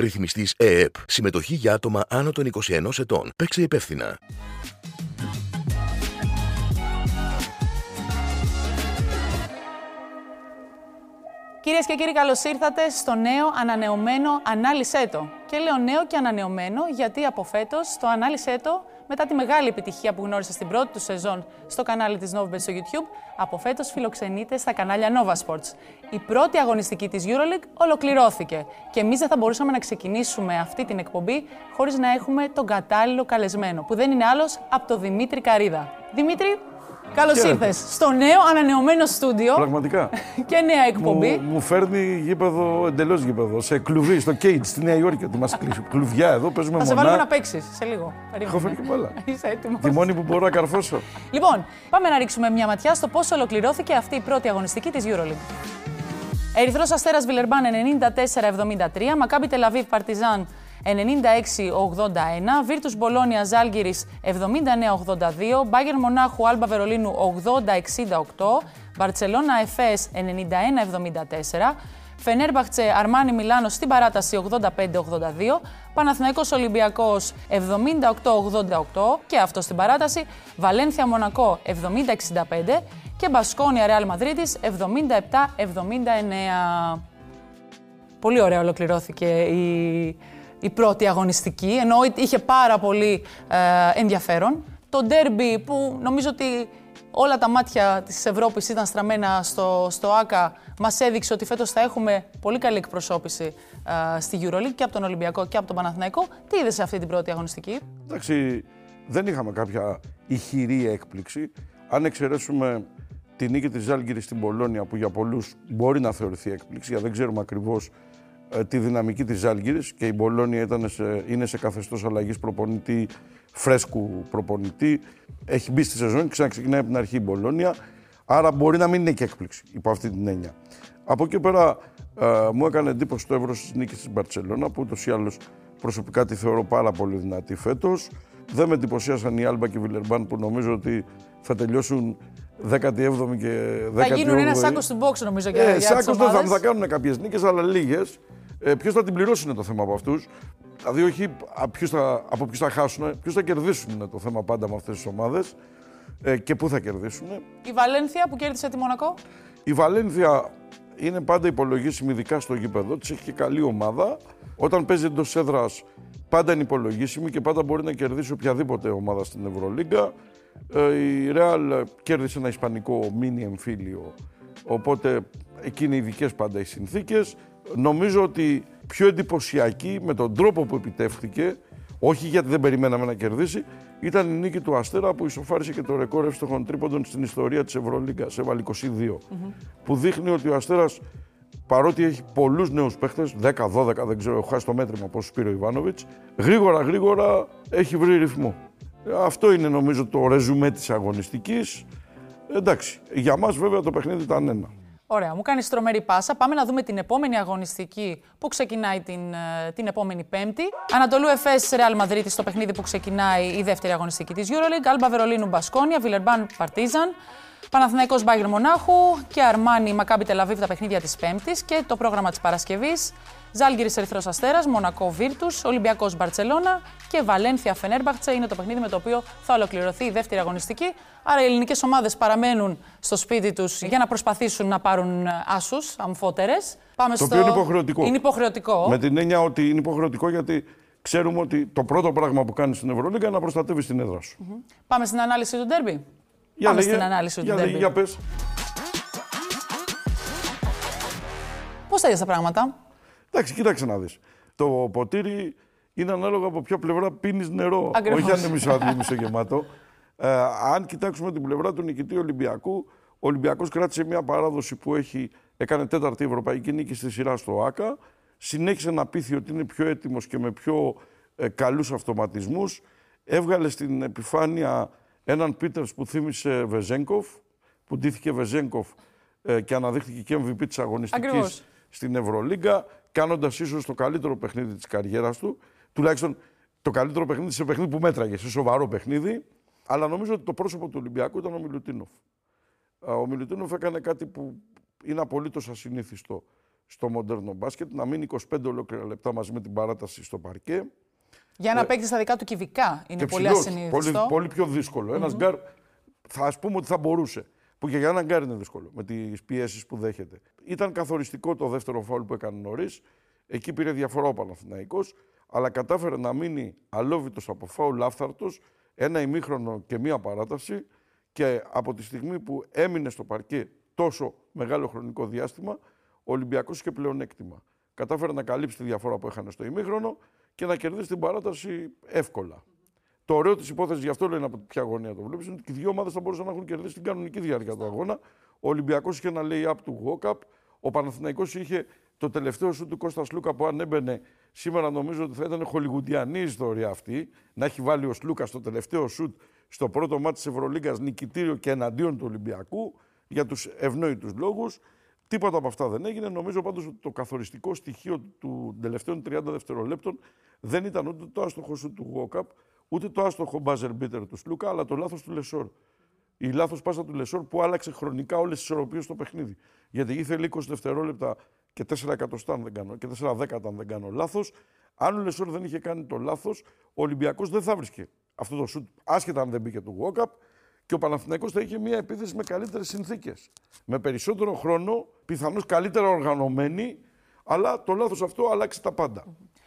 Ρυθμιστής ΕΕΕΠ. Συμμετοχή για άτομα άνω των 21 ετών. Παίξε υπεύθυνα. Κυρίες και κύριοι, καλώς ήρθατε στο νέο ανανεωμένο Ανάλυσέ Το. Και λέω νέο και ανανεωμένο γιατί από φέτος το Ανάλυσέ Το, μετά τη μεγάλη επιτυχία που γνώρισε στην πρώτη του σεζόν στο κανάλι της Nova Sports στο YouTube, από φέτος φιλοξενείται στα κανάλια Nova Sports. Η πρώτη αγωνιστική της Euroleague ολοκληρώθηκε και εμείς δεν θα μπορούσαμε να ξεκινήσουμε αυτή την εκπομπή χωρίς να έχουμε τον κατάλληλο καλεσμένο, που δεν είναι άλλος από τον Δημήτρη Καρύδα. Δημήτρη, καλώς ήρθες στο νέο ανανεωμένο στούντιο. Πραγματικά. Και νέα εκπομπή. Μου φέρνει γήπεδο, εντελώς γήπεδο. Σε κλουβί, στο Cage στη Νέα Υόρκη. Θα μας κλείσουν. Κλουβιά εδώ, παίζουμε μονάχα. Θα σε βάλουμε να παίξεις σε λίγο. Έχω φέρει και πολλά. Είσαι έτοιμος? Τη μόνη που μπορώ να καρφώσω. Λοιπόν, πάμε να ρίξουμε μια ματιά στο πώς ολοκληρώθηκε αυτή η πρώτη αγωνιστική της EuroLeague. Ερυθρός Αστέρας Βιλερμπάνε 94-73, Μακάμπι Τελ Αβίβ Παρτιζάν 96-81, Βίρτους Μπολόνιας Ζάλγκιρις 79-82, Μπάγερ Μονάχου Άλμπα Βερολίνου 80-68, Μπαρτσελώνα Εφές 91-74, Φενέρμπαχτσε Αρμάνι Μιλάνο στην παράταση 85-82, Παναθηναϊκός Ολυμπιακός 78-88 και αυτό στην παράταση, Βαλένθια Μονακό 70-65 και Μπασκόνια Ρεάλ Μαδρίτης 77-79. Πολύ ωραία ολοκληρώθηκε η πρώτη αγωνιστική, ενώ είχε πάρα πολύ ενδιαφέρον. Το ντέρμπι που νομίζω ότι όλα τα μάτια της Ευρώπης ήταν στραμμένα στο ΆΚΑ, μας έδειξε ότι φέτος θα έχουμε πολύ καλή εκπροσώπηση στη EuroLeague και από τον Ολυμπιακό και από τον Παναθηναϊκό. Τι είδες σε αυτή την πρώτη αγωνιστική? Εντάξει, δεν είχαμε κάποια ηχηρή έκπληξη. Αν εξαιρέσουμε τη νίκη της Ζάλγκιρης στην Πολόνια, που για πολλούς μπορεί να θεωρηθεί έκπληξη, γιατί δεν ξέρουμε ακριβώς τη δυναμική της Ζάλγκιρης και η Μπολόνια είναι σε καθεστώς αλλαγής προπονητή, φρέσκου προπονητή. Έχει μπει στη σεζόν και ξαναξεκινάει από την αρχή η Μπολόνια. Άρα μπορεί να μην είναι και έκπληξη υπό αυτή την έννοια. Από εκεί πέρα μου έκανε εντύπωση το εύρος της νίκης της Μπαρτσελώνα, που ούτως ή άλλως προσωπικά τη θεωρώ πάρα πολύ δυνατή φέτος. Δεν με εντυπωσίασαν η Άλμπα και η Βιλερμπάν, που νομίζω ότι θα τελειώσουν 17η και 18η. Θα γίνουν ένα σάκος του box νομίζω και για τις ομάδες. Σάκος θα κάνουν κάποιες νίκες, αλλά λίγες. Ποιος θα την πληρώσει είναι το θέμα από αυτούς. Δηλαδή, όχι από ποιους θα χάσουν, ποιους θα κερδίσουν είναι το θέμα πάντα με αυτές τις ομάδες και πού θα κερδίσουν. Η Βαλένθια που κέρδισε τη Μονακό. Η Βαλένθια είναι πάντα υπολογίσιμη, ειδικά στο γήπεδο. Της έχει και καλή ομάδα. Όταν παίζει εντός έδρας, πάντα είναι υπολογίσιμη και πάντα μπορεί να κερδίσει οποιαδήποτε ομάδα στην Ευρωλίγκα. Η Real κέρδισε ένα ισπανικό μίνι εμφύλιο. Οπότε εκεί είναι ειδικές πάντα οι συνθήκες. Νομίζω ότι πιο εντυπωσιακή με τον τρόπο που επιτεύχθηκε, όχι γιατί δεν περιμέναμε να κερδίσει, ήταν η νίκη του Αστέρα που ισοφάρισε και το ρεκόρ εύστοχων τρίποντων στην ιστορία της Ευρωλίγκας, έβαλε 22. Που δείχνει ότι ο Αστέρας, παρότι έχει πολλούς νέους παίχτες, 10-12, δεν ξέρω, έχω χάσει το μέτρημα πόσο πήρε ο Ιβάνοβιτς, γρήγορα έχει βρει ρυθμό. Αυτό είναι νομίζω το ρεζουμέ της αγωνιστικής. Εντάξει, για μας βέβαια το παιχνίδι ήταν ένα. Ωραία, μου κάνεις τρομερή πάσα. Πάμε να δούμε την επόμενη αγωνιστική που ξεκινάει την επόμενη Πέμπτη. Ανατολού Εφές Ρεάλ Μαδρίτης, το παιχνίδι που ξεκινάει η δεύτερη αγωνιστική της EuroLeague. Άλμπα Βερολίνου Μπασκόνια, Βιλερμπάν Παρτίζαν, Παναθηναϊκός Μπάγερ Μονάχου και Αρμάνι Μακάμπι Τελ Αβίβ, τα παιχνίδια της Πέμπτης και το πρόγραμμα της Παρασκευής. Ζάλγκιρις Ερυθρός Αστέρας, Μονακό Βίρτους, Ολυμπιακός Μπαρτσελώνα και Βαλένθια Φενέρμπαχτσε είναι το παιχνίδι με το οποίο θα ολοκληρωθεί η δεύτερη αγωνιστική. Άρα οι ελληνικές ομάδες παραμένουν στο σπίτι τους για να προσπαθήσουν να πάρουν άσους, αμφότερες. Πάμε στο οποίο είναι υποχρεωτικό. Είναι υποχρεωτικό. Με την έννοια ότι είναι υποχρεωτικό γιατί ξέρουμε ότι το πρώτο πράγμα που κάνεις στην Ευρωλίγκα είναι να προστατεύεις την έδρα σου. Πάμε στην ανάλυση του ντέρμπι. Για πες. Πώς τα πράγματα? Εντάξει, κοίταξε να δεις. Το ποτήρι είναι ανάλογα από ποια πλευρά πίνεις νερό. Ακριβώς. Όχι αν είναι μισοάδιο ή μισογεμάτο. Αν κοιτάξουμε την πλευρά του νικητή Ολυμπιακού, ο Ολυμπιακός κράτησε μια παράδοση που έκανε τέταρτη ευρωπαϊκή νίκη στη σειρά στο ΆΚΑ. Συνέχισε να πείθει ότι είναι πιο έτοιμος και με πιο καλούς αυτοματισμούς. Έβγαλε στην επιφάνεια έναν Πίτερς που θύμισε Βεζένκοφ, που ντύθηκε Βεζένκοφ και αναδείχθηκε και MVP της αγωνιστικής. Ακριβώς. Στην Ευρωλίγκα, κάνοντας ίσως το καλύτερο παιχνίδι της καριέρας του, τουλάχιστον το καλύτερο παιχνίδι σε παιχνίδι που μέτραγε, σε σοβαρό παιχνίδι, αλλά νομίζω ότι το πρόσωπο του Ολυμπιακού ήταν ο Μιλουτίνοβ. Ο Μιλουτίνοβ έκανε κάτι που είναι απολύτως ασυνήθιστο στο μοντέρνο μπάσκετ, να μείνει 25 ολόκληρα λεπτά μαζί με την παράταση στο παρκέ. Για να παίξει τα δικά του κυβικά. Είναι πολύ ασυνήθιστο. Πολύ πιο δύσκολο. Ένας γκάρ, ας πούμε ότι θα μπορούσε. Που και για έναν γκάρ είναι δύσκολο με τις πιέσεις που δέχεται. Ήταν καθοριστικό το δεύτερο φάουλ που έκανε νωρίς. Εκεί πήρε διαφορά ο Παναθηναϊκός. Αλλά κατάφερε να μείνει αλόβητος από φάουλ άφθαρτος, ένα ημίχρονο και μία παράταση. Και από τη στιγμή που έμεινε στο παρκέ τόσο μεγάλο χρονικό διάστημα, ο Ολυμπιακός είχε πλεονέκτημα. Κατάφερε να καλύψει τη διαφορά που είχαν στο ημίχρονο και να κερδίσει την παράταση εύκολα. Το ωραίο της υπόθεσης, γι' αυτό λένε από ποια γωνία το βλέπεις, είναι ότι οι δύο ομάδες θα μπορούσαν να έχουν κερδίσει την κανονική διάρκεια του αγώνα. Ο Ολυμπιακός είχε ένα lay-up του WOCAP. Ο Παναθηναϊκός είχε το τελευταίο σου του Κώστα Σλούκα που αν έμπαινε σήμερα, νομίζω ότι θα ήταν χολιγουντιανή ιστορία αυτή. Να έχει βάλει ο Σλούκας το τελευταίο σουτ στο πρώτο μάτι τη Ευρωλίγκας νικητήριο και εναντίον του Ολυμπιακού για τους ευνόητους λόγους. Τίποτα από αυτά δεν έγινε. Νομίζω πάντως ότι το καθοριστικό στοιχείο του τελευταίων 30 δευτερολέπτων δεν ήταν ούτε το άστοχο σουτ του WOCAP, ούτε το άστοχο μπάζερ μπίτερ του Σλούκα, αλλά το λάθος του Λεσόρ. Η λάθος πάσα του Λεσόρ που άλλαξε χρονικά όλες τις ισορροπίες στο παιχνίδι. Γιατί ήθελε 20 δευτερόλεπτα και 4 εκατοστά, αν δεν κάνω, και 4 δέκατα, αν δεν κάνω λάθος. Αν ο Λεσόρ δεν είχε κάνει το λάθος, ο Ολυμπιακός δεν θα βρίσκε αυτό το σουτ, άσχετα αν δεν μπήκε του WOCAP, και ο Παναθηναϊκός θα είχε μια επίθεση με καλύτερες συνθήκες. Με περισσότερο χρόνο, πιθανώς καλύτερα οργανωμένη, αλλά το λάθος αυτό άλλαξε τα πάντα.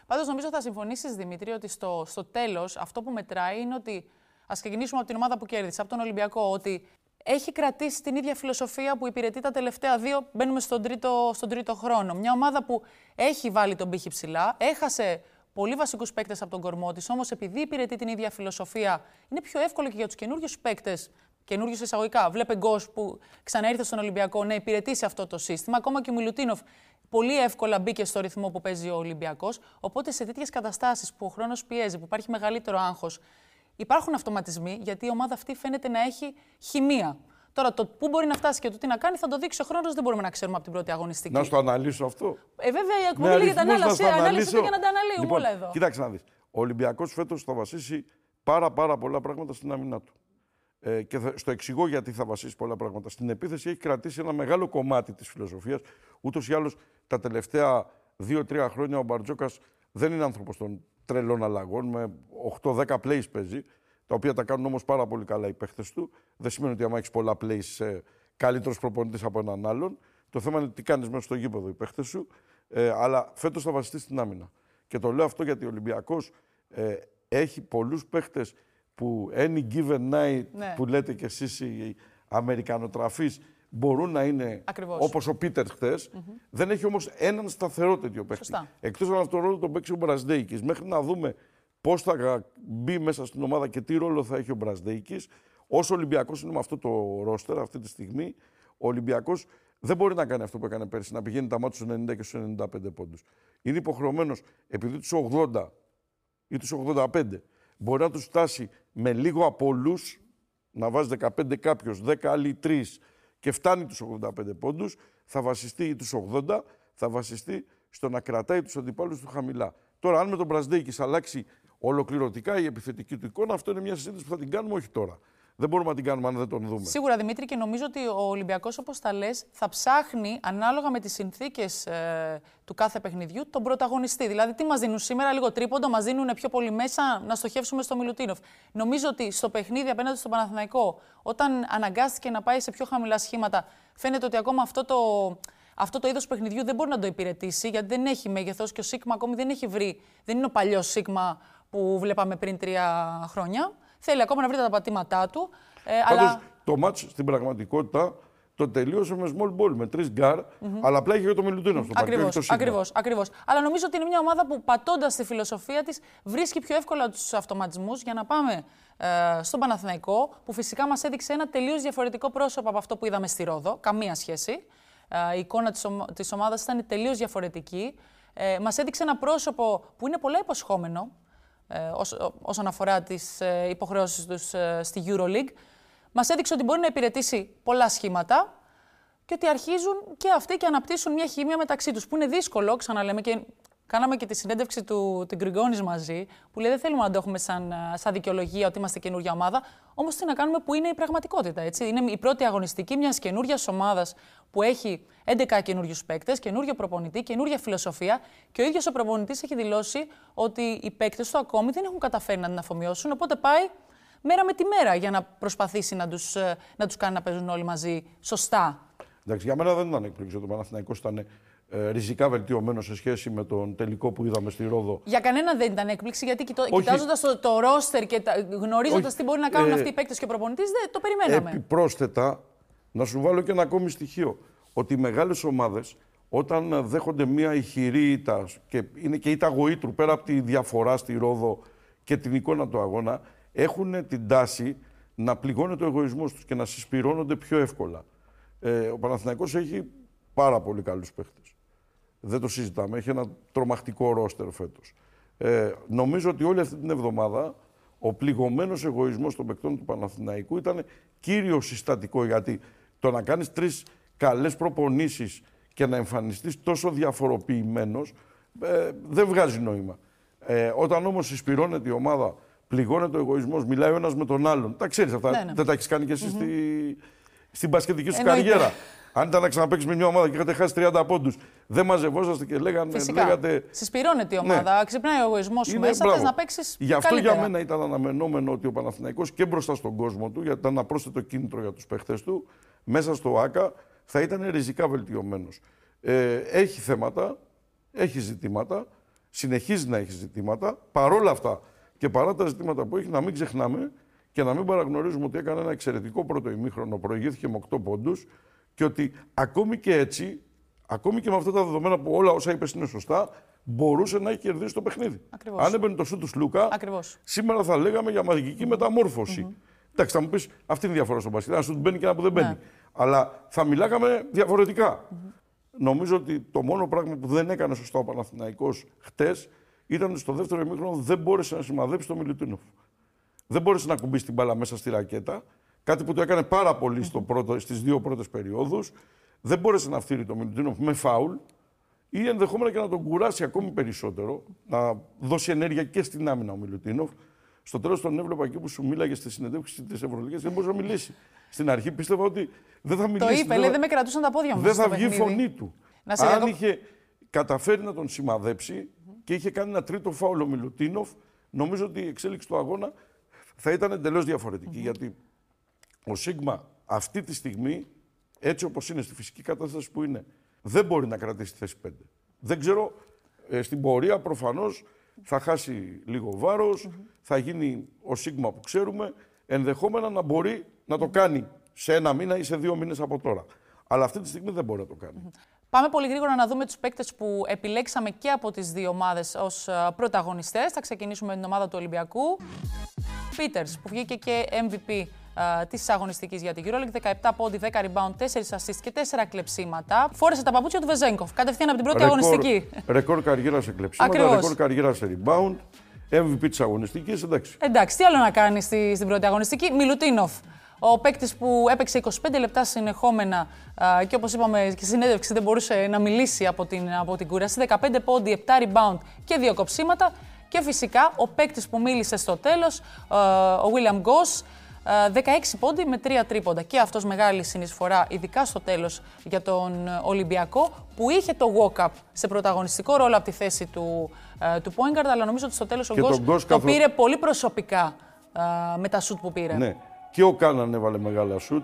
Πάντως, νομίζω θα συμφωνήσεις, Δημήτρη, ότι στο τέλος αυτό που μετράει είναι ότι. Ας ξεκινήσουμε από την ομάδα που κέρδισε, από τον Ολυμπιακό, ότι έχει κρατήσει την ίδια φιλοσοφία που υπηρετεί τα τελευταία δύο. Μπαίνουμε στον τρίτο χρόνο. Μια ομάδα που έχει βάλει τον πύχη ψηλά, έχασε πολύ βασικούς παίκτες από τον κορμό της, όμως επειδή υπηρετεί την ίδια φιλοσοφία, είναι πιο εύκολο και για τους καινούριους παίκτες. Καινούριους εισαγωγικά. Βλέπε Γκος που ξαναήρθε στον Ολυμπιακό να υπηρετήσει αυτό το σύστημα. Ακόμα και ο Μιλουτίνοβ πολύ εύκολα μπήκε στο ρυθμό που παίζει ο Ολυμπιακός. Οπότε σε τέτοιες καταστάσεις που ο χρόνος πιέζει, που υπάρχει μεγαλύτερο άγχος. Υπάρχουν αυτοματισμοί, γιατί η ομάδα αυτή φαίνεται να έχει χημεία. Τώρα, το πού μπορεί να φτάσει και το τι να κάνει θα το δείξει ο χρόνος, δεν μπορούμε να ξέρουμε από την πρώτη αγωνιστική. Να στο αναλύσω αυτό. Βέβαια, η εκπομπή λέγεται ανάλυση. Ανάλυση για να τα αναλύουμε λοιπόν, όλα εδώ. Κοίταξε να δεις. Ο Ολυμπιακός φέτος θα βασίσει πάρα πολλά πράγματα στην άμυνά του. Και στο εξηγώ γιατί θα βασίσει πολλά πράγματα. Στην επίθεση έχει κρατήσει ένα μεγάλο κομμάτι της φιλοσοφίας. Ούτως ή άλλως τα τελευταία 2-3 χρόνια ο Μπαρτζόκας δεν είναι άνθρωπος των τρελών αλλαγών, με 8-10 plays παίζει, τα οποία τα κάνουν όμως πάρα πολύ καλά οι παίχτες του. Δεν σημαίνει ότι άμα έχεις πολλά plays είσαι καλύτερος προπονητής από έναν άλλον. Το θέμα είναι τι κάνεις μέσα στο γήπεδο οι παίχτες σου, αλλά φέτος θα βασιστεί στην άμυνα. Και το λέω αυτό γιατί ο Ολυμπιακός έχει πολλούς παίχτες που any given night, ναι, που λέτε κι εσείς οι Αμερικανοτραφείς, μπορούν να είναι όπως ο Πίτερς χθες. Δεν έχει όμως έναν σταθερό τέτοιο παίκτη. Εκτός από αυτόν τον ρόλο τον παίξει ο Μπραζδέικης. Μέχρι να δούμε πώς θα μπει μέσα στην ομάδα και τι ρόλο θα έχει ο Μπραζδέικης. Όσο ο Ολυμπιακός είναι με αυτό το ρόστερ αυτή τη στιγμή, ο Ολυμπιακός δεν μπορεί να κάνει αυτό που έκανε πέρσι, να πηγαίνει τα μάτια στους 90 και στους 95 πόντους. Είναι υποχρεωμένος, επειδή τους 80 ή τους 85 μπορεί να τους φτάσει με λίγο από όλους, να βάζει 15 κάποιος, 10 άλλοι 3. Και φτάνει τους 85 πόντους, θα βασιστεί ή τους 80, θα βασιστεί στο να κρατάει τους αντιπάλους του χαμηλά. Τώρα, αν με τον Μπραζδέικης αλλάξει ολοκληρωτικά η επιθετική του εικόνα, αυτό είναι μια συζήτηση που θα την κάνουμε, όχι τώρα. Δεν μπορούμε να την κάνουμε αν δεν τον δούμε. Σίγουρα, Δημήτρη, και νομίζω ότι ο Ολυμπιακός, όπως τα λες, θα ψάχνει ανάλογα με τις συνθήκες του κάθε παιχνιδιού τον πρωταγωνιστή. Δηλαδή, τι μας δίνουν σήμερα, λίγο τρίποντο, μας δίνουν πιο πολύ μέσα, να στοχεύσουμε στο Μιλουτίνοβ. Νομίζω ότι στο παιχνίδι απέναντι στον Παναθηναϊκό, όταν αναγκάστηκε να πάει σε πιο χαμηλά σχήματα, φαίνεται ότι ακόμα αυτό το είδος παιχνιδιού δεν μπορεί να το υπηρετήσει, γιατί δεν έχει μέγεθος και ο Σίγμα ακόμη δεν έχει βρει. Δεν είναι ο παλιός Σίγμα που βλέπαμε πριν 3 χρόνια. Θέλει ακόμα να βρει τα πατήματά του. Πάντως, αλλά το μάτς στην πραγματικότητα το τελείωσε με small ball, με 3 γκάρ, αλλά απλά είχε το Μιλουτίνο στο παρκέ. Ακριβώς. Αλλά νομίζω ότι είναι μια ομάδα που πατώντας τη φιλοσοφία της βρίσκει πιο εύκολα τους αυτοματισμούς για να πάμε στον Παναθηναϊκό, που φυσικά μας έδειξε ένα τελείως διαφορετικό πρόσωπο από αυτό που είδαμε στη Ρόδο. Καμία σχέση. Η εικόνα της ομάδας ήταν τελείως διαφορετική. Μας έδειξε ένα πρόσωπο που είναι πολλά υποσχόμενο. Όσον αφορά τις υποχρεώσεις τους στη Euroleague. Μας έδειξε ότι μπορεί να υπηρετήσει πολλά σχήματα και ότι αρχίζουν και αυτοί και αναπτύσσουν μια χημεία μεταξύ τους, που είναι δύσκολο, ξαναλέμε, και κάναμε και τη συνέντευξη του Γκριγκόνης μαζί, που λέει δεν θέλουμε να το έχουμε σαν δικαιολογία ότι είμαστε καινούργια ομάδα. Όμως τι να κάνουμε που είναι η πραγματικότητα. Έτσι. Είναι η πρώτη αγωνιστική μιας καινούργιας ομάδας που έχει 11 καινούριους παίκτες, καινούργιο προπονητή, καινούργια φιλοσοφία. Και ο ίδιος ο προπονητής έχει δηλώσει ότι οι παίκτες του ακόμη δεν έχουν καταφέρει να την αφομοιώσουν. Οπότε πάει μέρα με τη μέρα για να προσπαθήσει να τους κάνει να παίζουν όλοι μαζί σωστά. Εντάξει, για μένα δεν ήταν εκπληκτικό ότι ο Παναθηναϊκός ήταν ριζικά βελτιωμένο σε σχέση με τον τελικό που είδαμε στη Ρόδο. Για κανένα δεν ήταν έκπληξη, γιατί κοιτάζοντας το ρόστερ και γνωρίζοντας τι μπορεί να κάνουν αυτοί οι παίκτες και ο προπονητής, δεν το περιμέναμε. Επιπρόσθετα, να σου βάλω και ένα ακόμη στοιχείο. Ότι οι μεγάλες ομάδες, όταν δέχονται μια ηχηρή ήττα, και είναι και ήττα γοήτρου πέρα από τη διαφορά στη Ρόδο και την εικόνα του αγώνα, έχουν την τάση να πληγώνεται ο εγωισμός τους και να συσπυρώνονται πιο εύκολα. Ο Παναθηναϊκός έχει πάρα πολύ καλούς παίχτες. Δεν το συζητάμε. Έχει ένα τρομακτικό ρόστερ φέτος. Νομίζω ότι όλη αυτή την εβδομάδα ο πληγωμένος εγωισμός των παικτών του Παναθηναϊκού ήταν κύριο συστατικό. Γιατί το να κάνεις τρεις καλές προπονήσεις και να εμφανιστείς τόσο διαφοροποιημένος δεν βγάζει νόημα. Όταν όμως συσπυρώνεται η ομάδα, πληγώνεται ο εγωισμός, μιλάει ο ένας με τον άλλον. Τα ξέρεις αυτά. Ναι. Δεν τα έχεις κάνει κι εσύ στην μπασκετική σου καριέρα. Αν ήταν να ξαναπαίξεις με μια ομάδα και είχατε χάσει 30 πόντους, δεν μαζευόσαστε και λέγατε. Συσπυρώνεται η ομάδα, ναι. Ξυπνάει ο εγωισμός σου μέσα, θες να παίξεις. Γι' αυτό καλύτερα. Για μένα ήταν αναμενόμενο ότι ο Παναθηναϊκός και μπροστά στον κόσμο του, γιατί ήταν ένα πρόσθετο κίνητρο για τους παίχτες του, μέσα στο ΆΚΑ θα ήταν ριζικά βελτιωμένος. Έχει θέματα, έχει ζητήματα, συνεχίζει να έχει ζητήματα. Παρόλα αυτά και παρά τα ζητήματα που έχει, να μην ξεχνάμε και να μην παραγνωρίζουμε ότι έκανε ένα εξαιρετικό πρώτο ημίχρονο, προηγήθηκε με 8 πόντους. Και ότι ακόμη και έτσι, ακόμη και με αυτά τα δεδομένα που όλα όσα είπες είναι σωστά, μπορούσε να έχει κερδίσει το παιχνίδι. Ακριβώς. Αν έμπαινε το σου του Σλούκα, ακριβώς, σήμερα θα λέγαμε για μαγική μεταμόρφωση. Εντάξει, θα μου πεις, αυτή είναι η διαφορά στον μπασκετ. Ένα σου μπαίνει και ένα που δεν μπαίνει. Ναι. Αλλά θα μιλάγαμε διαφορετικά. Νομίζω ότι το μόνο πράγμα που δεν έκανε σωστά ο Παναθηναϊκός χτες ήταν στο δεύτερο ημίχρονο δεν μπόρεσε να σημαδέψει το Μιλουτίνοβ. Δεν μπόρεσε να κουμπίσει την μπάλα μέσα στη ρακέτα. Κάτι που το έκανε πάρα πολύ στις δύο πρώτες περιόδους. Δεν μπόρεσε να φτύρει το Μιλουτίνοβ με φάουλ ή ενδεχόμενα και να τον κουράσει ακόμη περισσότερο, να δώσει ενέργεια και στην άμυνα ο Μιλουτίνοβ. Στο τέλος τον έβλεπα εκεί που σου μίλαγε στη συνέντευξη της Ευρωλίγας, δεν μπορούσε να μιλήσει. Στην αρχή πίστευα ότι δεν θα μιλήσει. Το είπε, λέει, δεν με κρατούσαν τα πόδια μου. Δεν θα βγει η φωνή του. Αν είχε καταφέρει να τον σημαδέψει και είχε κάνει ένα τρίτο φάουλ ο Μιλουτίνοβ, νομίζω ότι η εξέλιξη του αγώνα θα ήταν εντελώς διαφορετική. Γιατί ο Σίγμα αυτή τη στιγμή, έτσι όπως είναι, στη φυσική κατάσταση που είναι, δεν μπορεί να κρατήσει τη θέση 5. Δεν ξέρω, στην πορεία προφανώς θα χάσει λίγο βάρος, θα γίνει ο Σίγμα που ξέρουμε, ενδεχόμενα να μπορεί να το κάνει σε ένα μήνα ή σε δύο μήνες από τώρα. Αλλά αυτή τη στιγμή δεν μπορεί να το κάνει. Πάμε πολύ γρήγορα να δούμε τους παίκτες που επιλέξαμε και από τις δύο ομάδες ως πρωταγωνιστές. Θα ξεκινήσουμε με την ομάδα του Ολυμπιακού. Πίτερς, που βγήκε και MVP της αγωνιστικής για την Euroleague. 17 πόντι, 10 rebound, 4 assist και 4 κλεψίματα. Φόρεσε τα παπούτσια του Βεζένκοφ κατευθείαν από την πρώτη αγωνιστική. Ρεκόρ καριέρα σε κλεψίματα, ρεκόρ καριέρα σε rebound, MVP της αγωνιστικής. Εντάξει. Εντάξει, τι άλλο να κάνει στην πρώτη αγωνιστική. Μιλουτίνοβ, ο παίκτης που έπαιξε 25 λεπτά συνεχόμενα και όπως είπαμε και στη συνέντευξη δεν μπορούσε να μιλήσει από την κούραση. 15 πόντι, 7 rebound και 2 κοψίματα. Και φυσικά ο παίκτης που μίλησε στο τέλος, ο William Goss, 16 πόντι με 3 τρίποντα. Και αυτός μεγάλη συνεισφορά, ειδικά στο τέλος για τον Ολυμπιακό, που είχε το WOCAP σε πρωταγωνιστικό ρόλο από τη θέση του point guard, αλλά νομίζω ότι στο τέλος ο Γκοσκά το πήρε πολύ προσωπικά με τα σουτ που πήρε. Ναι, και ο Κάναν έβαλε μεγάλα σουτ.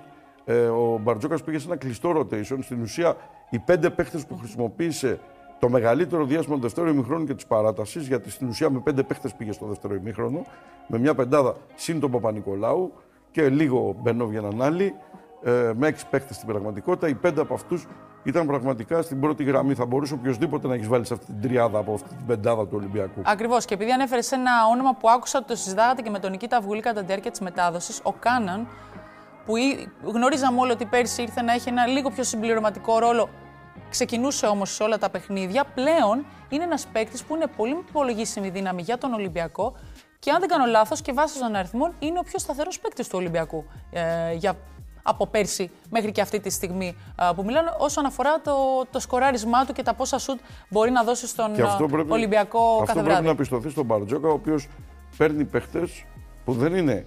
Ο Μπαρτζόκας πήγε σε ένα κλειστό rotation. Στην ουσία, οι 5 παίχτες που χρησιμοποίησε το μεγαλύτερο διάστημα του δεύτερου ημιχρόνου και της παράτασης, γιατί στην ουσία με 5 παίχτες πήγε στο δεύτερο ημίχρονο, με μια πεντάδα συν τον Παπα-Νικολάου και λίγο μπαινόβγαιναν άλλοι, με 6 παίχτες στην πραγματικότητα. Οι 5 από αυτούς ήταν πραγματικά στην πρώτη γραμμή. Θα μπορούσε οποιοδήποτε να έχει βάλει σε αυτή την τριάδα από αυτή την πεντάδα του Ολυμπιακού. Ακριβώς. Και επειδή ανέφερε σε ένα όνομα που άκουσα ότι το συζητάγατε και με τον Νικήτα Αυγουλή κατά τη διάρκεια της μετάδοσης, ο Κάναν, που γνωρίζαμε όλοι ότι πέρσι ήρθε να έχει ένα λίγο πιο συμπληρωματικό ρόλο. Ξεκινούσε όμως σε όλα τα παιχνίδια. Πλέον είναι ένας παίκτης που είναι πολύ υπολογίσιμη δύναμη για τον Ολυμπιακό και αν δεν κάνω λάθος και βάσει των αριθμών είναι ο πιο σταθερός παίκτης του Ολυμπιακού από πέρσι μέχρι και αυτή τη στιγμή που μιλάμε, όσον αφορά το σκοράρισμά του και τα πόσα σουτ μπορεί να δώσει στον Ολυμπιακό κάθε βράδυ. Αυτό πρέπει να πιστωθεί στον Μπαρτζόκα, ο οποίος παίρνει παίχτες που δεν είναι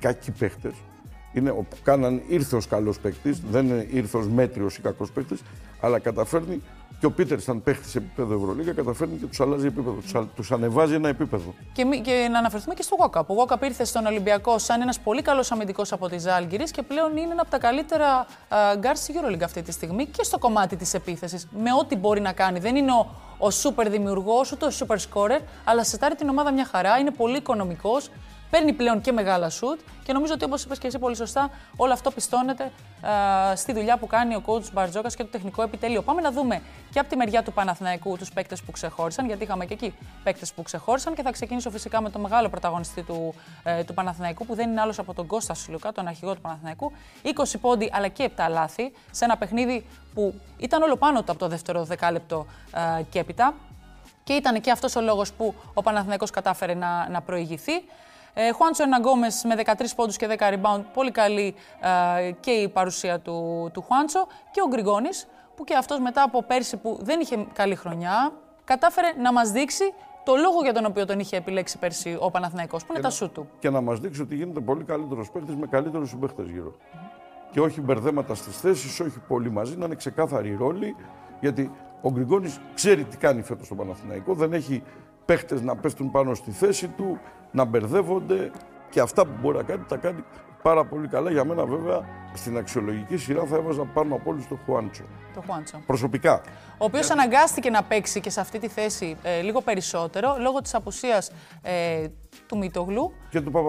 κακοί παίχτες. Είναι ο Κάναν ήρθε ως καλός παίκτης, δεν ήρθε ως μέτριος ή κακός παίκτης, αλλά καταφέρνει και ο Πίτερς ήταν παίχτης σε επίπεδο Euroleague, καταφέρνει και τους αλλάζει επίπεδο, τους ανεβάζει ένα επίπεδο. Και να αναφερθούμε και στο WOCAP. Ο WOCAP ήρθε στον Ολυμπιακό σαν ένας πολύ καλός αμυντικός από τη Ζάλγκιρις και πλέον είναι ένα από τα καλύτερα γκάρτς στη Euroleague αυτή τη στιγμή και στο κομμάτι της επίθεσης, με ό,τι μπορεί να κάνει. Δεν είναι ο σούπερ δημιουργός, ούτε ο σούπερ σκόρερ, αλλά σετάρει την ομάδα μια χαρά, είναι πολύ οικονομικός. Παίρνει πλέον και μεγάλα σουτ και νομίζω ότι, όπως είπες και εσύ πολύ σωστά, όλο αυτό πιστώνεται στη δουλειά που κάνει ο coach Μπαρτζόκας και το τεχνικό επιτελείο. Πάμε να δούμε και από τη μεριά του Παναθηναϊκού τους παίκτες που ξεχώρισαν, γιατί είχαμε και εκεί παίκτες που ξεχώρισαν, και θα ξεκινήσω φυσικά με το μεγάλο πρωταγωνιστή του Παναθηναϊκού, που δεν είναι άλλος από τον Κώστα Σλούκα, τον αρχηγό του Παναθηναϊκού. 20 πόντι αλλά και 7 λάθη σε ένα παιχνίδι που ήταν όλο πάνω του από το δεύτερο δεκάλεπτο και έπειτα. Και ήταν και αυτός ο λόγος που ο Παναθηναϊκός κατάφερε να προηγηθεί. Χουάντσο Ερναγκόμες με 13 πόντους και 10 rebound, πολύ καλή και η παρουσία του Χουάντσο. Και ο Γκριγόνης, που και αυτός μετά από πέρσι που δεν είχε καλή χρονιά, κατάφερε να μας δείξει το λόγο για τον οποίο τον είχε επιλέξει πέρσι ο Παναθηναϊκός, που είναι τα σούτ του. Και να μας δείξει ότι γίνεται πολύ καλύτερος παίκτης με καλύτερους συμπαίχτες γύρω. Και όχι μπερδέματα στις θέσεις, όχι πολύ μαζί, να είναι ξεκάθαροι ρόλοι, γιατί ο Γκριγόνης ξέρει τι κάνει φέτος στον Παναθηναϊκό, δεν έχει παίχτες να πέφτουν πάνω στη θέση του, να μπερδεύονται, και αυτά που μπορεί να κάνει τα κάνει πάρα πολύ καλά. Για μένα, βέβαια, στην αξιολογική σειρά θα έβαζα πάνω από όλους τον Χουάντσο. Προσωπικά. Ο οποίος αναγκάστηκε να παίξει και σε αυτή τη θέση λίγο περισσότερο λόγω της απουσίας του Μητογλού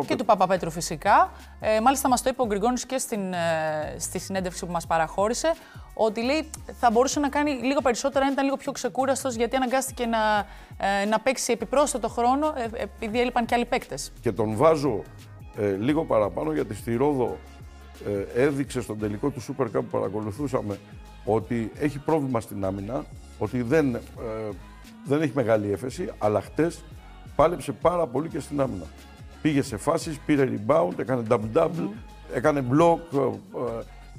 και του Παπαπέτρου φυσικά. Μάλιστα, μας το είπε ο Γκριγόνης και στη συνέντευξη που μας παραχώρησε, ότι λέει θα μπορούσε να κάνει λίγο περισσότερα αν ήταν λίγο πιο ξεκούραστος, γιατί αναγκάστηκε να παίξει επιπρόσθετο χρόνο επειδή έλειπαν και άλλοι παίκτες. Και τον βάζω λίγο παραπάνω, γιατί στη Ρόδο έδειξε στον τελικό του Super Cup που παρακολουθούσαμε ότι έχει πρόβλημα στην άμυνα, ότι δεν έχει μεγάλη έφεση, αλλά χτες πάλεψε πάρα πολύ και στην άμυνα. Πήγε σε φάσεις, πήρε rebound, έκανε double-double, έκανε block,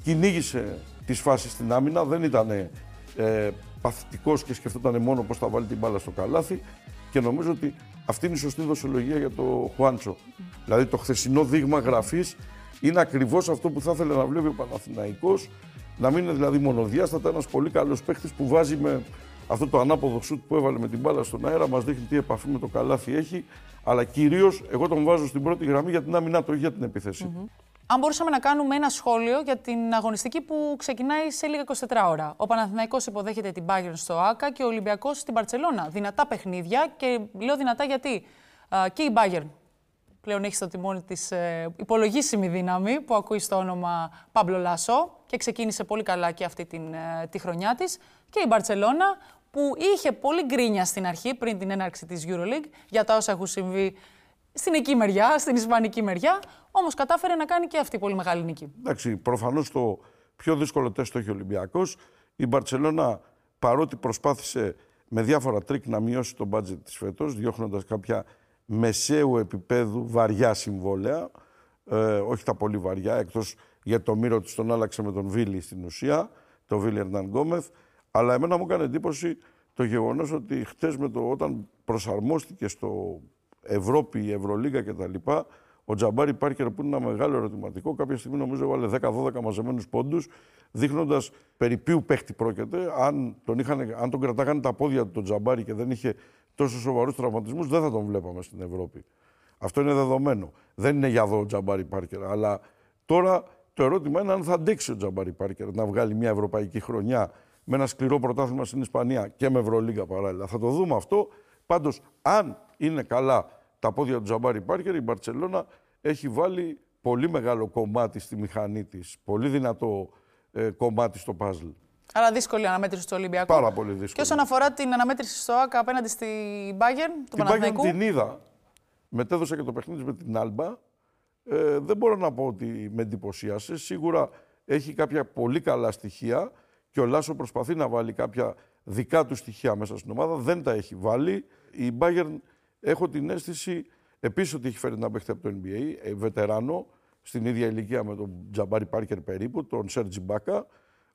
κυνήγησε τις φάσεις στην άμυνα, δεν ήταν παθητικός και σκεφτόταν μόνο πώς θα βάλει την μπάλα στο καλάθι, και νομίζω ότι αυτή είναι η σωστή δοσολογία για το Χουάντσο. Δηλαδή το χθεσινό δείγμα γραφής είναι ακριβώς αυτό που θα ήθελε να βλέπει ο Παναθηναϊκός, να μην είναι δηλαδή μονοδιάστατα ένας πολύ καλός παίχτης που βάζει με αυτό το ανάποδο σουτ που έβαλε με την μπάλα στον αέρα, μας δείχνει τι επαφή με το καλάθι έχει, αλλά κυρίως εγώ τον βάζω στην πρώτη γραμμή για την άμυνά του, όχι για την επίθεση. Αν μπορούσαμε να κάνουμε ένα σχόλιο για την αγωνιστική που ξεκινάει σε λίγα 24 ώρα. Ο Παναθηναϊκός υποδέχεται την Μπάγερ στο Άκα και ο Ολυμπιακός στην Μπαρτσελώνα. Δυνατά παιχνίδια, και λέω δυνατά γιατί και η Μπάγερ πλέον έχει στο τιμόνι της υπολογίσιμη δύναμη που ακούει στο όνομα Παμπλο Λάσο και ξεκίνησε πολύ καλά και αυτή τη χρονιά της, και η Μπαρτσελώνα που είχε πολύ γκρίνια στην αρχή πριν την έναρξη της Euroleague για τα όσα έχουν συμβεί στην εκεί μεριά, στην ισπανική μεριά, όμως κατάφερε να κάνει και αυτή πολύ μεγάλη νίκη. Εντάξει, προφανώς το πιο δύσκολο τεστ το έχει ο Ολυμπιακός. Η Μπαρτσελώνα, παρότι προσπάθησε με διάφορα τρίκ να μειώσει το μπάτζετ της φέτος, διώχνοντας κάποια μεσαίου επίπεδου βαριά συμβόλαια, όχι τα πολύ βαριά, εκτός για το μύρο της τον άλλαξε με τον Βίλι στην ουσία, τον Βίλι Ερναγκόμεθ, αλλά εμένα μου έκανε εντύπωση το γεγονός ότι χτες όταν προσαρμόστηκε στο Ευρώπη, η Ευρωλίγα κτλ. Ο Τζαμπάρι Πάρκερ, που είναι ένα μεγάλο ερωτηματικό, κάποια στιγμή νομίζω έβαλε 10-12 μαζεμένους πόντους, δείχνοντας περί ποιου παίχτη πρόκειται. Αν τον κρατάγανε τα πόδια του τον Τζαμπάρι και δεν είχε τόσο σοβαρούς τραυματισμούς, δεν θα τον βλέπαμε στην Ευρώπη. Αυτό είναι δεδομένο. Δεν είναι για εδώ ο Τζαμπάρι Πάρκερ. Αλλά τώρα το ερώτημα είναι αν θα αντέξει ο Τζαμπάρι Πάρκερ να βγάλει μια ευρωπαϊκή χρονιά με ένα σκληρό πρωτάθλημα στην Ισπανία και με Ευρωλίγα παράλληλα. Θα το δούμε αυτό. Πάντως, αν είναι καλά τα πόδια του Τζαμπάρι Πάρκερ, η Μπαρτσελώνα έχει βάλει πολύ μεγάλο κομμάτι στη μηχανή της. Πολύ δυνατό κομμάτι στο παζλ. Αλλά δύσκολη αναμέτρηση του Ολυμπιακού. Πάρα πολύ δύσκολη. Και όσον αφορά την αναμέτρηση στο ΆΚΑ απέναντι στην Μπάγερ, του Παναθηναϊκού. Την είδα. Μετέδωσα και το παιχνίδι με την Άλμπα. Δεν μπορώ να πω ότι με εντυπωσίασε. Σίγουρα έχει κάποια πολύ καλά στοιχεία και ο Λάσο προσπαθεί να βάλει κάποια δικά του στοιχεία μέσα στην ομάδα. Δεν τα έχει βάλει. Η Μπάγερν, έχω την αίσθηση επίσης ότι έχει φέρει ένα παίχτη από το NBA, βετεράνο, στην ίδια ηλικία με τον Τζαμπάρι Πάρκερ περίπου, τον Σέρτζι Μπάκα.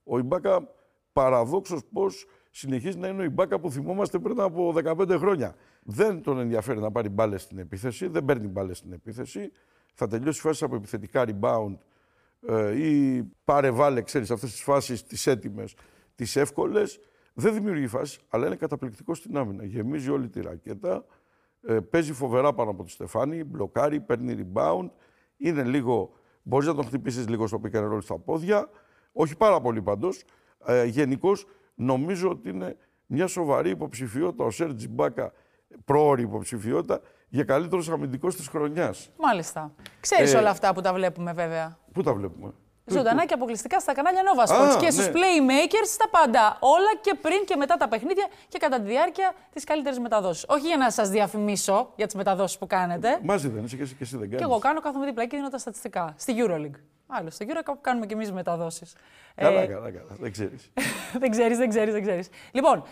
Ο Ιμπάκα, παραδόξως πως, συνεχίζει να είναι ο Ιμπάκα που θυμόμαστε πριν από 15 χρόνια. Δεν τον ενδιαφέρει να πάρει μπάλες στην επίθεση, δεν παίρνει μπάλες στην επίθεση. Θα τελειώσει φάσεις από επιθετικά rebound ή πάρε βάλε, ξέρεις, αυτές τις φάσεις τις έτοιμες, τις εύκολες. Δεν δημιουργεί φάσεις, αλλά είναι καταπληκτικό στην άμυνα. Γεμίζει όλη τη ρακέτα, παίζει φοβερά πάνω από τη στεφάνη, μπλοκάρει, παίρνει rebound. Είναι λίγο, μπορείς να τον χτυπήσεις λίγο στο pick and roll στα πόδια, όχι πάρα πολύ παντός. Γενικώς νομίζω ότι είναι μια σοβαρή υποψηφιότητα ο Σέρτζι Μπάκα, πρόωρη υποψηφιότητα για καλύτερος αμυντικός της χρονιάς. Μάλιστα. Ξέρεις όλα αυτά που τα βλέπουμε βέβαια. Πού τα βλέπουμε. Ζωντανά και αποκλειστικά στα κανάλια Nova Sports και στους Playmakers, στα πάντα. Όλα και πριν και μετά τα παιχνίδια και κατά τη διάρκεια της καλύτερης μεταδόσης. Όχι για να σας διαφημίσω για τις μεταδόσεις που κάνετε. Μαζί δεν είσαι και εσύ δεν κάνεις. Και εγώ κάνω, κάθομαι δίπλα και δίνω τα στατιστικά. Στη Euroleague. Άλλωστε, γύρω κάπου κάνουμε κι εμείς μεταδόσεις. Καλά. Δεν ξέρεις. δεν ξέρεις. Λοιπόν,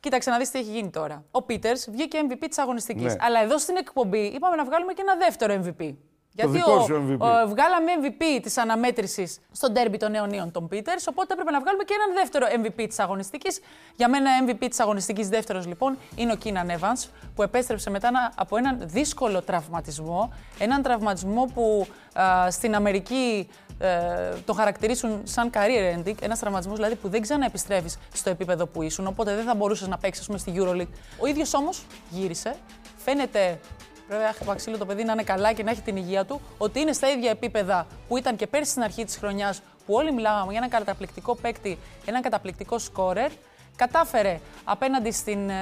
κοίταξε να δεις τι έχει γίνει τώρα. Ο Πίτερς βγήκε MVP της αγωνιστικής. Ναι. Αλλά εδώ στην εκπομπή είπαμε να βγάλουμε και ένα δεύτερο MVP. Γιατί βγάλαμε MVP της αναμέτρησης στον ντέρμπι των αιωνίων τον Πίτερς, οπότε έπρεπε να βγάλουμε και έναν δεύτερο MVP της αγωνιστικής. Για μένα MVP της αγωνιστικής δεύτερος λοιπόν είναι ο Κίναν Έβανς, που επέστρεψε μετά από έναν δύσκολο τραυματισμό. Έναν τραυματισμό που στην Αμερική το χαρακτηρίσουν σαν career ending. Ένας τραυματισμός δηλαδή που δεν ξαναεπιστρέφεις στο επίπεδο που ήσουν, οπότε δεν θα μπορούσες να παίξεις στη EuroLeague. Ο ίδιος όμως γύρισε, φαίνεται... Βέβαια, αχτυπαξίλο το παιδί να είναι καλά και να έχει την υγεία του, ότι είναι στα ίδια επίπεδα που ήταν και πέρσι στην αρχή της χρονιάς, που όλοι μιλάγαμε για έναν καταπληκτικό παίκτη, έναν καταπληκτικό σκόρερ. Κατάφερε απέναντι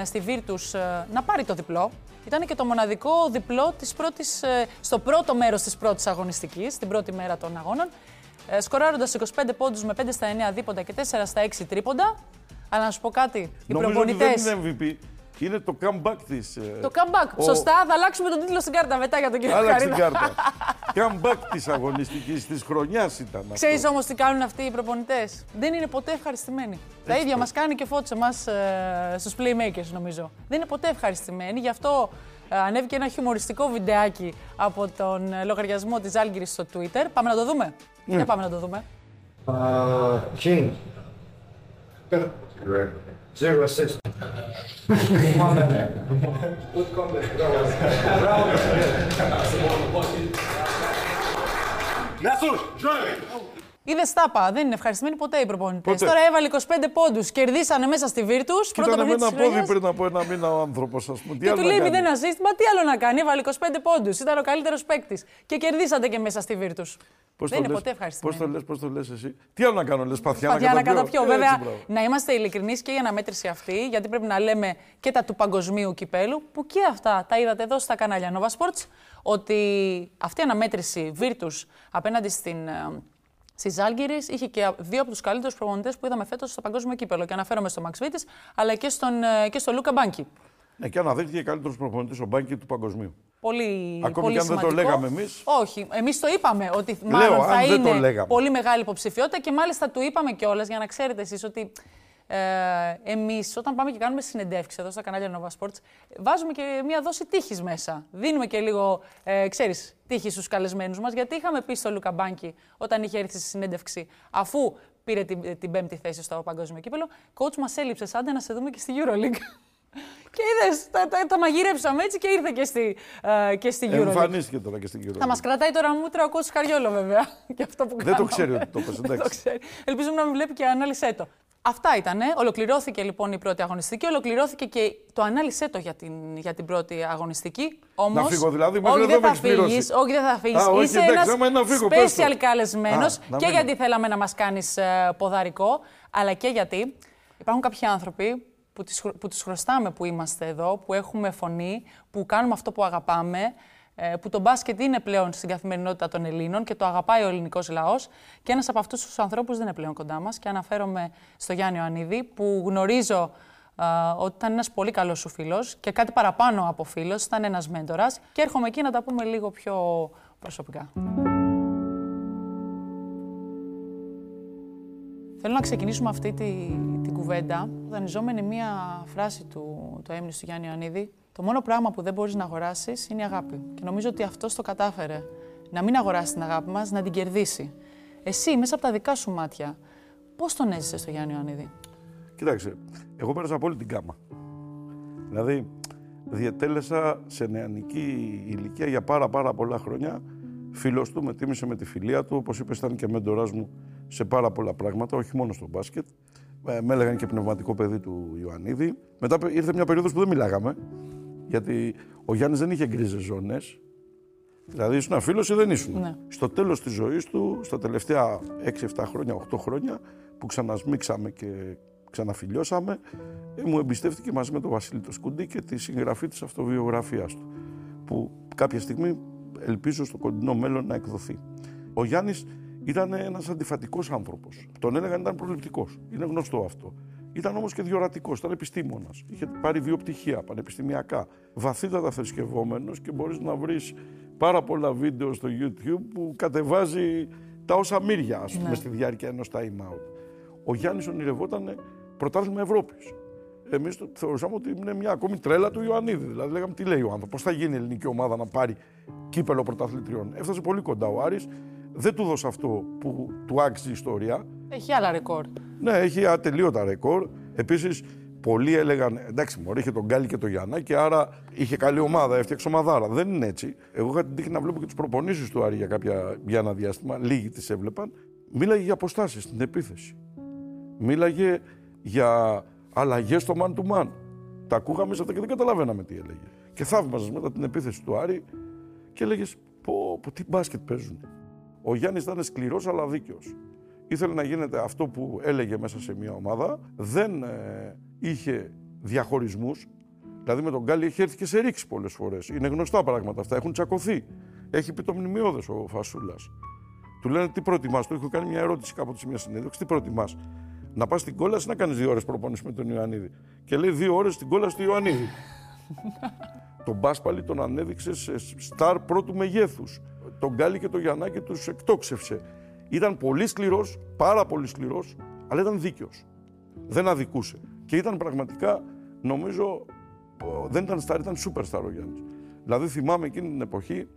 στη Βίρτους να πάρει το διπλό. Ήταν και το μοναδικό διπλό στο πρώτο μέρος της πρώτης αγωνιστικής, την πρώτη μέρα των αγώνων, σκοράροντας 25 πόντους με 5 στα 9 δίποντα και 4 στα 6 τρίποντα. Αλλά να σου πω κάτι, οι προπονητές. Είναι το comeback της. Το comeback. Σωστά, θα αλλάξουμε τον τίτλο στην κάρτα μετά για τον κύριο Καρύδα. Άλλαξε την κάρτα. Comeback της αγωνιστικής, της χρονιάς ήταν αυτό. Ξέρεις όμως τι κάνουν αυτοί οι προπονητές. Δεν είναι ποτέ ευχαριστημένοι. Τα ίδια μας κάνει και φώτος εμάς στους Playmakers, νομίζω. Δεν είναι ποτέ ευχαριστημένοι, γι' αυτό ανέβηκε ένα χιουμοριστικό βιντεάκι από τον λογαριασμό της Ζάλγκιρις στο Twitter. Πάμε να το δούμε. Ναι, πάμε να το δούμε. Zero assist. Good comment. Bravo. Είδες τάπα, δεν είναι ευχαριστημένοι ποτέ οι προπονητές. Τώρα έβαλε 25 πόντους, κερδίσανε μέσα στη Βίρτους. Πρώτα με ένα πόδι πριν από ένα μήνα ο άνθρωπος, ας πούμε. Και του λέει: δεν assist, μα τι άλλο να κάνει. Έβαλε 25 πόντους, ήταν ο καλύτερος παίκτης. Και κερδίσατε και μέσα στη Βίρτους. Δεν είναι ποτέ ευχαριστημένοι. Πώς το λες εσύ. Τι άλλο να κάνω, λες παθιά να καταπιώ. Βέβαια, έτσι, να είμαστε ειλικρινείς και η αναμέτρηση αυτή, γιατί πρέπει να λέμε και τα του παγκοσμίου κυπέλου, που και αυτά τα είδατε εδώ στα κανάλια Nova Sports, ότι αυτή η αναμέτρηση Βίρτους απέναντι στη Ζάλγκιρις είχε και δύο από τους καλύτερους προπονητές που είδαμε φέτος στο παγκόσμιο κύπελο. Και αναφέρομαι στο Μαξ Βίτης, αλλά και στο Λούκα Μπάνκι. Ναι, και αναδείχθηκε καλύτερος προπονητής ο Μπάνκι του παγκοσμίου. Πολύ, ακόμη και αν δεν το λέγαμε εμείς. Όχι, εμείς το είπαμε ότι μάλλον θα είναι πολύ μεγάλη υποψηφιότητα και μάλιστα του είπαμε κιόλας για να ξέρετε εσείς ότι εμείς όταν πάμε και κάνουμε συνεντεύξεις εδώ στα κανάλια Nova Sports βάζουμε και μία δόση τύχης μέσα. Δίνουμε και λίγο, ξέρεις, τύχη στους καλεσμένους μας γιατί είχαμε πει στο Λούκα Μπάνκι όταν είχε έρθει στη συνέντευξη αφού πήρε την πέμπτη θέση στο παγκόσμιο κύπελο, coach μας έλειψες, άντε να σε δούμε και στη EuroLeague. Και είδες, τα μαγειρέψαμε έτσι και ήρθε και στη Euroleague. Εμφανίστηκε τώρα και στην Euroleague. Θα μας κρατάει τώρα μούτρα ο Κώστας Καριόλο βέβαια. Και αυτό που δεν το ξέρει ότι το πες, εντάξει. Ελπίζουμε να μην βλέπει και Ανάλυσέ Το. Αυτά ήτανε. Ολοκληρώθηκε λοιπόν η πρώτη αγωνιστική. Ολοκληρώθηκε και το Ανάλυσέ Το για την πρώτη αγωνιστική. Όμως, να φύγω δηλαδή, όχι δεν θα φύγεις. Όχι δεν θα φύγεις. Είσαι ένας special καλεσμένος και γιατί θέλαμε να μας κάνεις ποδαρικό, αλλά και γιατί υπάρχουν κάποιοι άνθρωποι που τους χρωστάμε που είμαστε εδώ, που έχουμε φωνή, που κάνουμε αυτό που αγαπάμε, που το μπάσκετ είναι πλέον στην καθημερινότητα των Ελλήνων και το αγαπάει ο ελληνικός λαός. Και ένας από αυτούς τους ανθρώπους δεν είναι πλέον κοντά μας. Και αναφέρομαι στο Γιάννη Ιωαννίδη, που γνωρίζω ότι ήταν ένας πολύ καλός σου φίλος και κάτι παραπάνω από φίλος, ήταν ένας μέντορας. Και έρχομαι εκεί να τα πούμε λίγο πιο προσωπικά. Θέλω να ξεκινήσουμε αυτή την κουβέντα, δανειζόμενη μία φράση του έμνης του Γιάννη Ιωαννίδη. Το μόνο πράγμα που δεν μπορείς να αγοράσεις είναι η αγάπη. Και νομίζω ότι αυτός το κατάφερε να μην αγοράσει την αγάπη μας, να την κερδίσει. Εσύ, μέσα από τα δικά σου μάτια, πώς τον έζησες στο Γιάννη Ιωαννίδη? Κοιτάξτε, εγώ πέρασα από όλη την γκάμα. Δηλαδή, διετέλεσα σε νεανική ηλικία για πάρα πολλά χρόνια. Φίλος του, με τίμησε με τη φιλία του. Όπως είπες, ήταν και μέντορας μου σε πάρα πολλά πράγματα, όχι μόνο στο μπάσκετ. Με έλεγαν και πνευματικό παιδί του Ιωαννίδη. Μετά ήρθε μια περίοδος που δεν μιλάγαμε, γιατί ο Γιάννης δεν είχε γκρίζες ζώνες. Δηλαδή, ήσουν φίλος ή δεν ήσουν. Ναι. Στο τέλος της ζωής του, στα τελευταία 6-7 χρόνια, 8 χρόνια, που ξανασμίξαμε και ξαναφιλιώσαμε, μου εμπιστεύτηκε μαζί με τον Βασίλη το Σκουντή και τη συγγραφή της αυτοβιογραφίας του, που κάποια στιγμή ελπίζω στο κοντινό μέλλον να εκδοθεί. Ο Γιάννης ήταν ένας αντιφατικός άνθρωπος. Τον έλεγαν ήταν προληπτικός. Είναι γνωστό αυτό. Ήταν όμως και διορατικός, ήταν επιστήμονας. Είχε πάρει βιοπτυχία πανεπιστημιακά. Βαθύτατα θρησκευόμενος και μπορείς να βρεις πάρα πολλά βίντεο στο YouTube που κατεβάζει τα όσα μύρια, ας πούμε, στη διάρκεια ενός time out. Ο Γιάννης ονειρευόταν πρωτάθλημα Ευρώπης. Εμείς θεωρούσαμε ότι είναι μια ακόμη τρέλα του Ιωαννίδη. Δηλαδή, λέγαμε τι λέει ο άνθρωπος, πώς θα γίνει η ελληνική ομάδα να πάρει κύπελο πρωταθλητριών. Έφτασε πολύ κοντά ο Άρης. Δεν του δώσε αυτό που του άξιζε η ιστορία. Έχει άλλα ρεκόρ. Ναι, έχει ατελείωτα ρεκόρ. Επίσης, πολλοί έλεγαν εντάξει, μωρέ, είχε τον Γκάλι και τον Γιαννάκη, άρα είχε καλή ομάδα, έφτιαξε ομαδάρα. Δεν είναι έτσι. Εγώ είχα την τύχη να βλέπω και τις προπονήσεις του Άρη για ένα διάστημα. Λίγοι τις έβλεπαν. Μίλαγε για αποστάσεις στην επίθεση. Μίλαγε για αλλαγές στο man to man. Τα ακούγαμε σε αυτά και δεν καταλαβαίναμε τι έλεγε. Και θαύμαζες μετά την επίθεση του Άρη και έλεγες πω τι μπάσκετ παίζουν. Ο Γιάννης ήταν σκληρός αλλά δίκαιος. Ήθελε να γίνεται αυτό που έλεγε μέσα σε μια ομάδα. Δεν είχε διαχωρισμούς. Δηλαδή με τον Γκάλι έχει έρθει και σε ρήξη πολλές φορές. Είναι γνωστά πράγματα αυτά. Έχουν τσακωθεί. Έχει πει το μνημειώδες ο Φασούλας. Του λένε τι προτιμάς. Του έχω κάνει μια ερώτηση κάποτε σε μια συνέντευξη. Τι προτιμάς? Να πας στην κόλαση ή να κάνεις 2 ώρες προπόνηση με τον Ιωαννίδη? Και λέει 2 ώρες στην κόλαση του Ιωαννίδη. Τον Μπάσπαλη τον ανέδειξε σε στάρ πρώτου μεγέθους. Τον Γκάλι και τον Γιαννάκη τους εκτόξευσε. Ήταν πολύ σκληρός, πάρα πολύ σκληρός, αλλά ήταν δίκαιος. Δεν αδικούσε. Και ήταν πραγματικά, νομίζω, δεν ήταν στάρ, ήταν σούπερ στάρ ο Γιάννης. Δηλαδή θυμάμαι εκείνη την εποχή,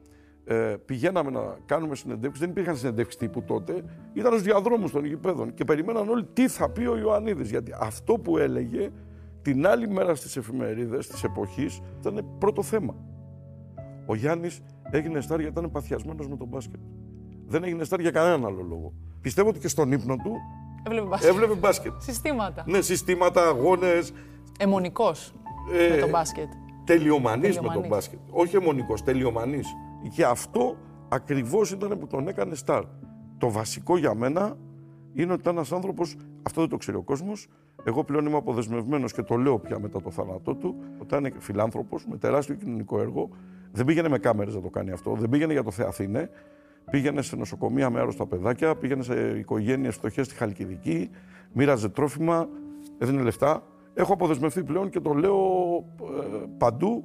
πηγαίναμε να κάνουμε συνεντεύξεις, δεν υπήρχαν συνεντεύξεις τύπου τότε, ήταν στους διαδρόμους των γηπέδων και περιμέναν όλοι τι θα πει ο Ιωαννίδης. Γιατί αυτό που έλεγε την άλλη μέρα στις εφημερίδες της εποχής ήταν πρώτο θέμα. Ο Γιάννης έγινε στάρ γιατί ήταν παθιασμένος με τον μπάσκετ. Δεν έγινε στάρ για κανέναν άλλο λόγο. Πιστεύω ότι και στον ύπνο του έβλεπε μπάσκετ. Συστήματα. Ναι, συστήματα, αγώνες. Αιμονικός με τον μπάσκετ. Τελειομανής με τον μπάσκετ. Όχι αιμονικός, τελειομανής. Και αυτό ακριβώς ήταν που τον έκανε στάρ. Το βασικό για μένα είναι ότι ήταν ένας άνθρωπος, αυτό δεν το ξέρει ο κόσμος. Εγώ πλέον είμαι αποδεσμευμένος και το λέω πια μετά το θάνατό του. Όταν είναι φιλάνθρωπος με τεράστιο κοινωνικό έργο. Δεν πήγαινε με κάμερες να το κάνει αυτό, δεν πήγαινε για το Θεαθήνε. Πήγαινε σε νοσοκομεία με άρρωστα παιδάκια, πήγαινε σε οικογένειες φτωχές στη Χαλκιδική, μοίραζε τρόφιμα, έδινε λεφτά. Έχω αποδεσμευτεί πλέον και το λέω παντού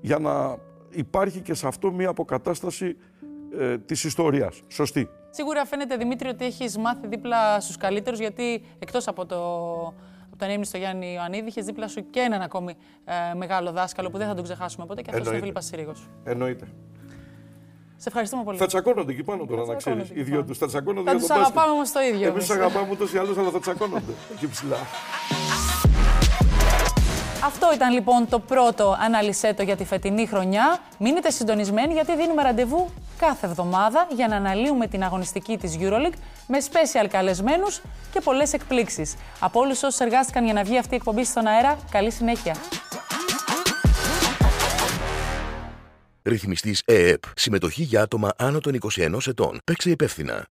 για να υπάρχει και σε αυτό μια αποκατάσταση της ιστορίας. Σωστή. Σίγουρα φαίνεται, Δημήτρη, ότι έχεις μάθει δίπλα στους καλύτερους, γιατί εκτός από το. Τον έμεινε στο Γιάννη Ιωαννίδη, είχε δίπλα σου και έναν ακόμη μεγάλο δάσκαλο που δεν θα τον ξεχάσουμε ποτέ, και αυτό είναι ο Φίλιππας Συρίγος. Εννοείται. Σε ευχαριστούμε πολύ. Θα τσακώνονται εκεί πάνω τώρα, να ξέρεις. Οι δυο τους θα τσακώνονται. Θα τους αγαπάμε όμως το ίδιο. Εμείς αγαπάμε ούτως ή άλλως, αλλά θα τσακώνονται εκεί ψηλά. Αυτό ήταν λοιπόν το πρώτο Ανάλυσέ Το για τη φετινή χρονιά. Μείνετε συντονισμένοι, γιατί δίνουμε ραντεβού κάθε εβδομάδα για να αναλύουμε την αγωνιστική της Euroleague με special καλεσμένους και πολλές εκπλήξεις. Από όλους όσους εργάστηκαν για να βγει αυτή η εκπομπή στον αέρα, καλή συνέχεια. Ρυθμιστής ΕΕΕΠ. Συμμετοχή για άτομα άνω των 21 ετών. Παίξε υπεύθυνα.